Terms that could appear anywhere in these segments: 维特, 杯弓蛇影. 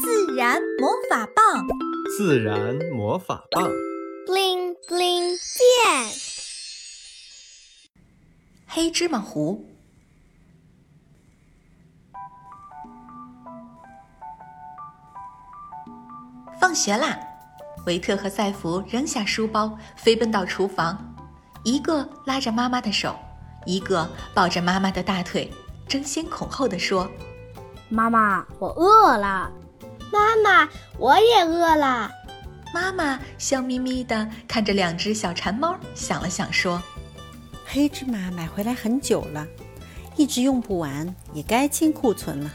自然魔法棒，自然魔法棒 ，bling bling 变。黑芝麻糊。放学啦！维特和赛弗扔下书包，飞奔到厨房，一个拉着妈妈的手，一个抱着妈妈的大腿，争先恐后地说：“妈妈，我饿了。”“妈妈，我也饿了。”妈妈笑眯眯地看着两只小馋猫，想了想说：“黑芝麻买回来很久了，一直用不完，也该清库存了。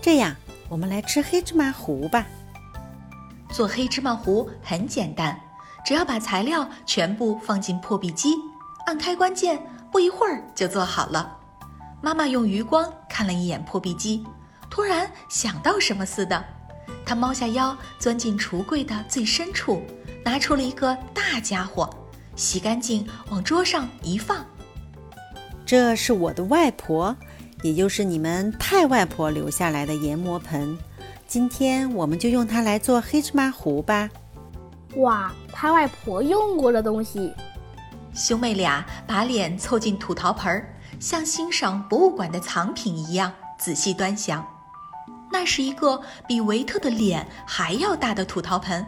这样，我们来吃黑芝麻糊吧。”做黑芝麻糊很简单，只要把材料全部放进破壁机，按开关键，不一会儿就做好了。妈妈用余光看了一眼破壁机，突然想到什么似的，她猫下腰钻进橱柜的最深处，拿出了一个大家伙，洗干净往桌上一放。这是我的外婆，也就是你们太外婆留下来的研磨盆，今天我们就用它来做黑芝麻糊吧。哇，太外婆用过的东西。兄妹俩把脸凑进土陶盆，像欣赏博物馆的藏品一样仔细端详。那是一个比维特的脸还要大的土陶盆，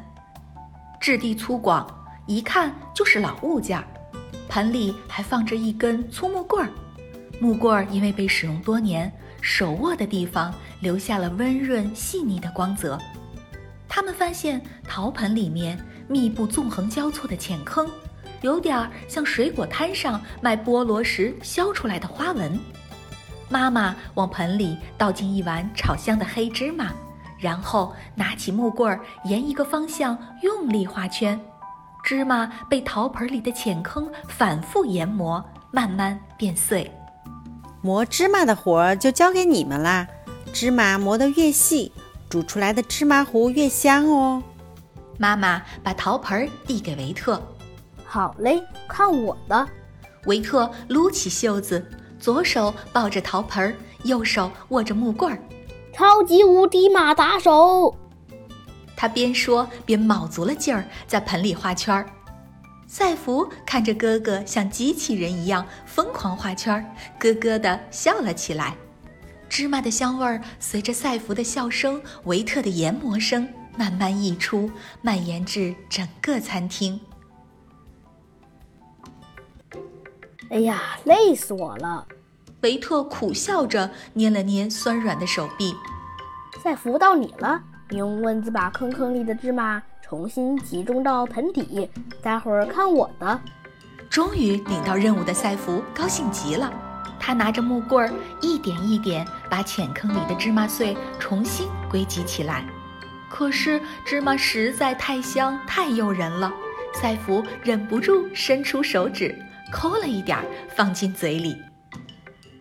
质地粗犷，一看就是老物件。盆里还放着一根粗木棍儿，木棍儿因为被使用多年，手握的地方留下了温润细腻的光泽。他们发现陶盆里面密布纵横交错的浅坑，有点像水果摊上卖菠萝时削出来的花纹。妈妈往盆里倒进一碗炒香的黑芝麻，然后拿起木棍儿沿一个方向用力画圈，芝麻被陶盆里的浅坑反复研磨，慢慢变碎。磨芝麻的活就交给你们啦，芝麻磨得越细，煮出来的芝麻糊越香哦。妈妈把陶盆递给维特。好嘞，看我的。维特撸起袖子，左手抱着陶盆，右手握着木棍儿，超级无敌马打手！他边说边卯足了劲儿在盆里画圈儿。赛弗看着哥哥像机器人一样疯狂画圈儿，咯咯地笑了起来。芝麻的香味儿随着赛弗的笑声、维特的研磨声慢慢溢出，蔓延至整个餐厅。哎呀，累死我了！维特苦笑着捏了捏酸软的手臂。赛弗，到你了，你用棍子把坑里的芝麻重新集中到盆底，待会儿看我的。终于领到任务的赛弗高兴极了，他拿着木棍儿一点一点把浅坑里的芝麻碎重新归集起来。可是芝麻实在太香太诱人了，赛弗忍不住伸出手指抠了一点放进嘴里。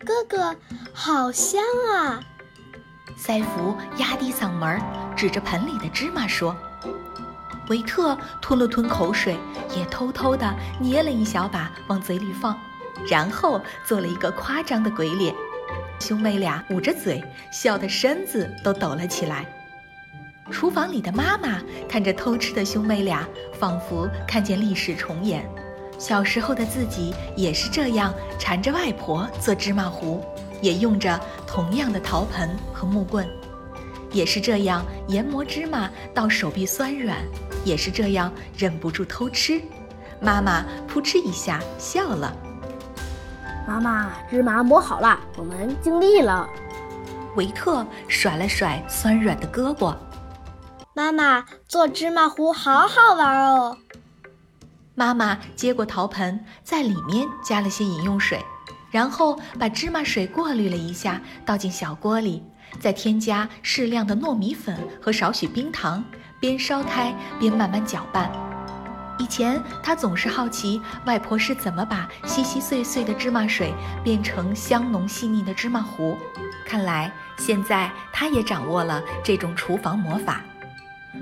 哥哥，好香啊！赛弗压低嗓门指着盆里的芝麻说。维特吞了吞口水，也偷偷地捏了一小把往嘴里放，然后做了一个夸张的鬼脸。兄妹俩捂着嘴，笑得身子都抖了起来。厨房里的妈妈看着偷吃的兄妹俩，仿佛看见历史重演，小时候的自己也是这样缠着外婆做芝麻糊，也用着同样的陶盆和木棍，也是这样研磨芝麻到手臂酸软，也是这样忍不住偷吃。妈妈扑哧一下笑了。妈妈，芝麻磨好了，我们尽力了。维特甩了甩酸软的胳膊。妈妈，做芝麻糊好好玩哦。妈妈接过陶盆，在里面加了些饮用水，然后把芝麻水过滤了一下，倒进小锅里，再添加适量的糯米粉和少许冰糖，边烧开边慢慢搅拌。以前她总是好奇外婆是怎么把稀稀碎碎的芝麻水变成香浓细腻的芝麻糊，看来现在她也掌握了这种厨房魔法。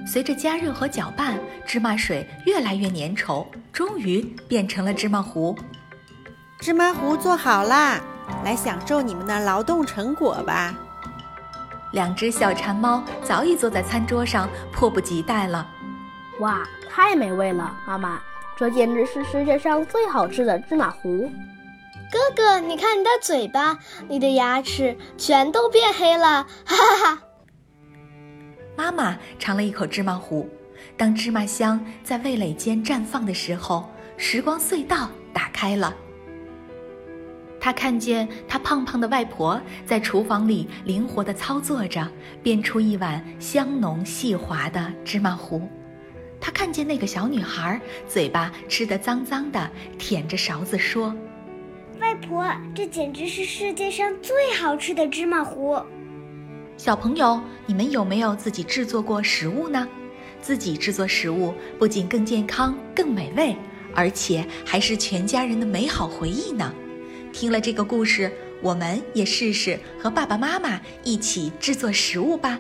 随着加热和搅拌，芝麻水越来越粘稠，终于变成了芝麻糊。芝麻糊做好啦，来享受你们的劳动成果吧。两只小馋猫早已坐在餐桌上，迫不及待了。哇，太美味了，妈妈，这简直是世界上最好吃的芝麻糊。哥哥，你看你的嘴巴，你的牙齿全都变黑了，哈哈哈。妈妈尝了一口芝麻糊，当芝麻香在味蕾间绽放的时候，时光隧道打开了。她看见她胖胖的外婆在厨房里灵活地操作着，变出一碗香浓细滑的芝麻糊。她看见那个小女孩嘴巴吃得脏脏的，舔着勺子说，外婆，这简直是世界上最好吃的芝麻糊。小朋友，你们有没有自己制作过食物呢？自己制作食物不仅更健康、更美味，而且还是全家人的美好回忆呢。听了这个故事，我们也试试和爸爸妈妈一起制作食物吧。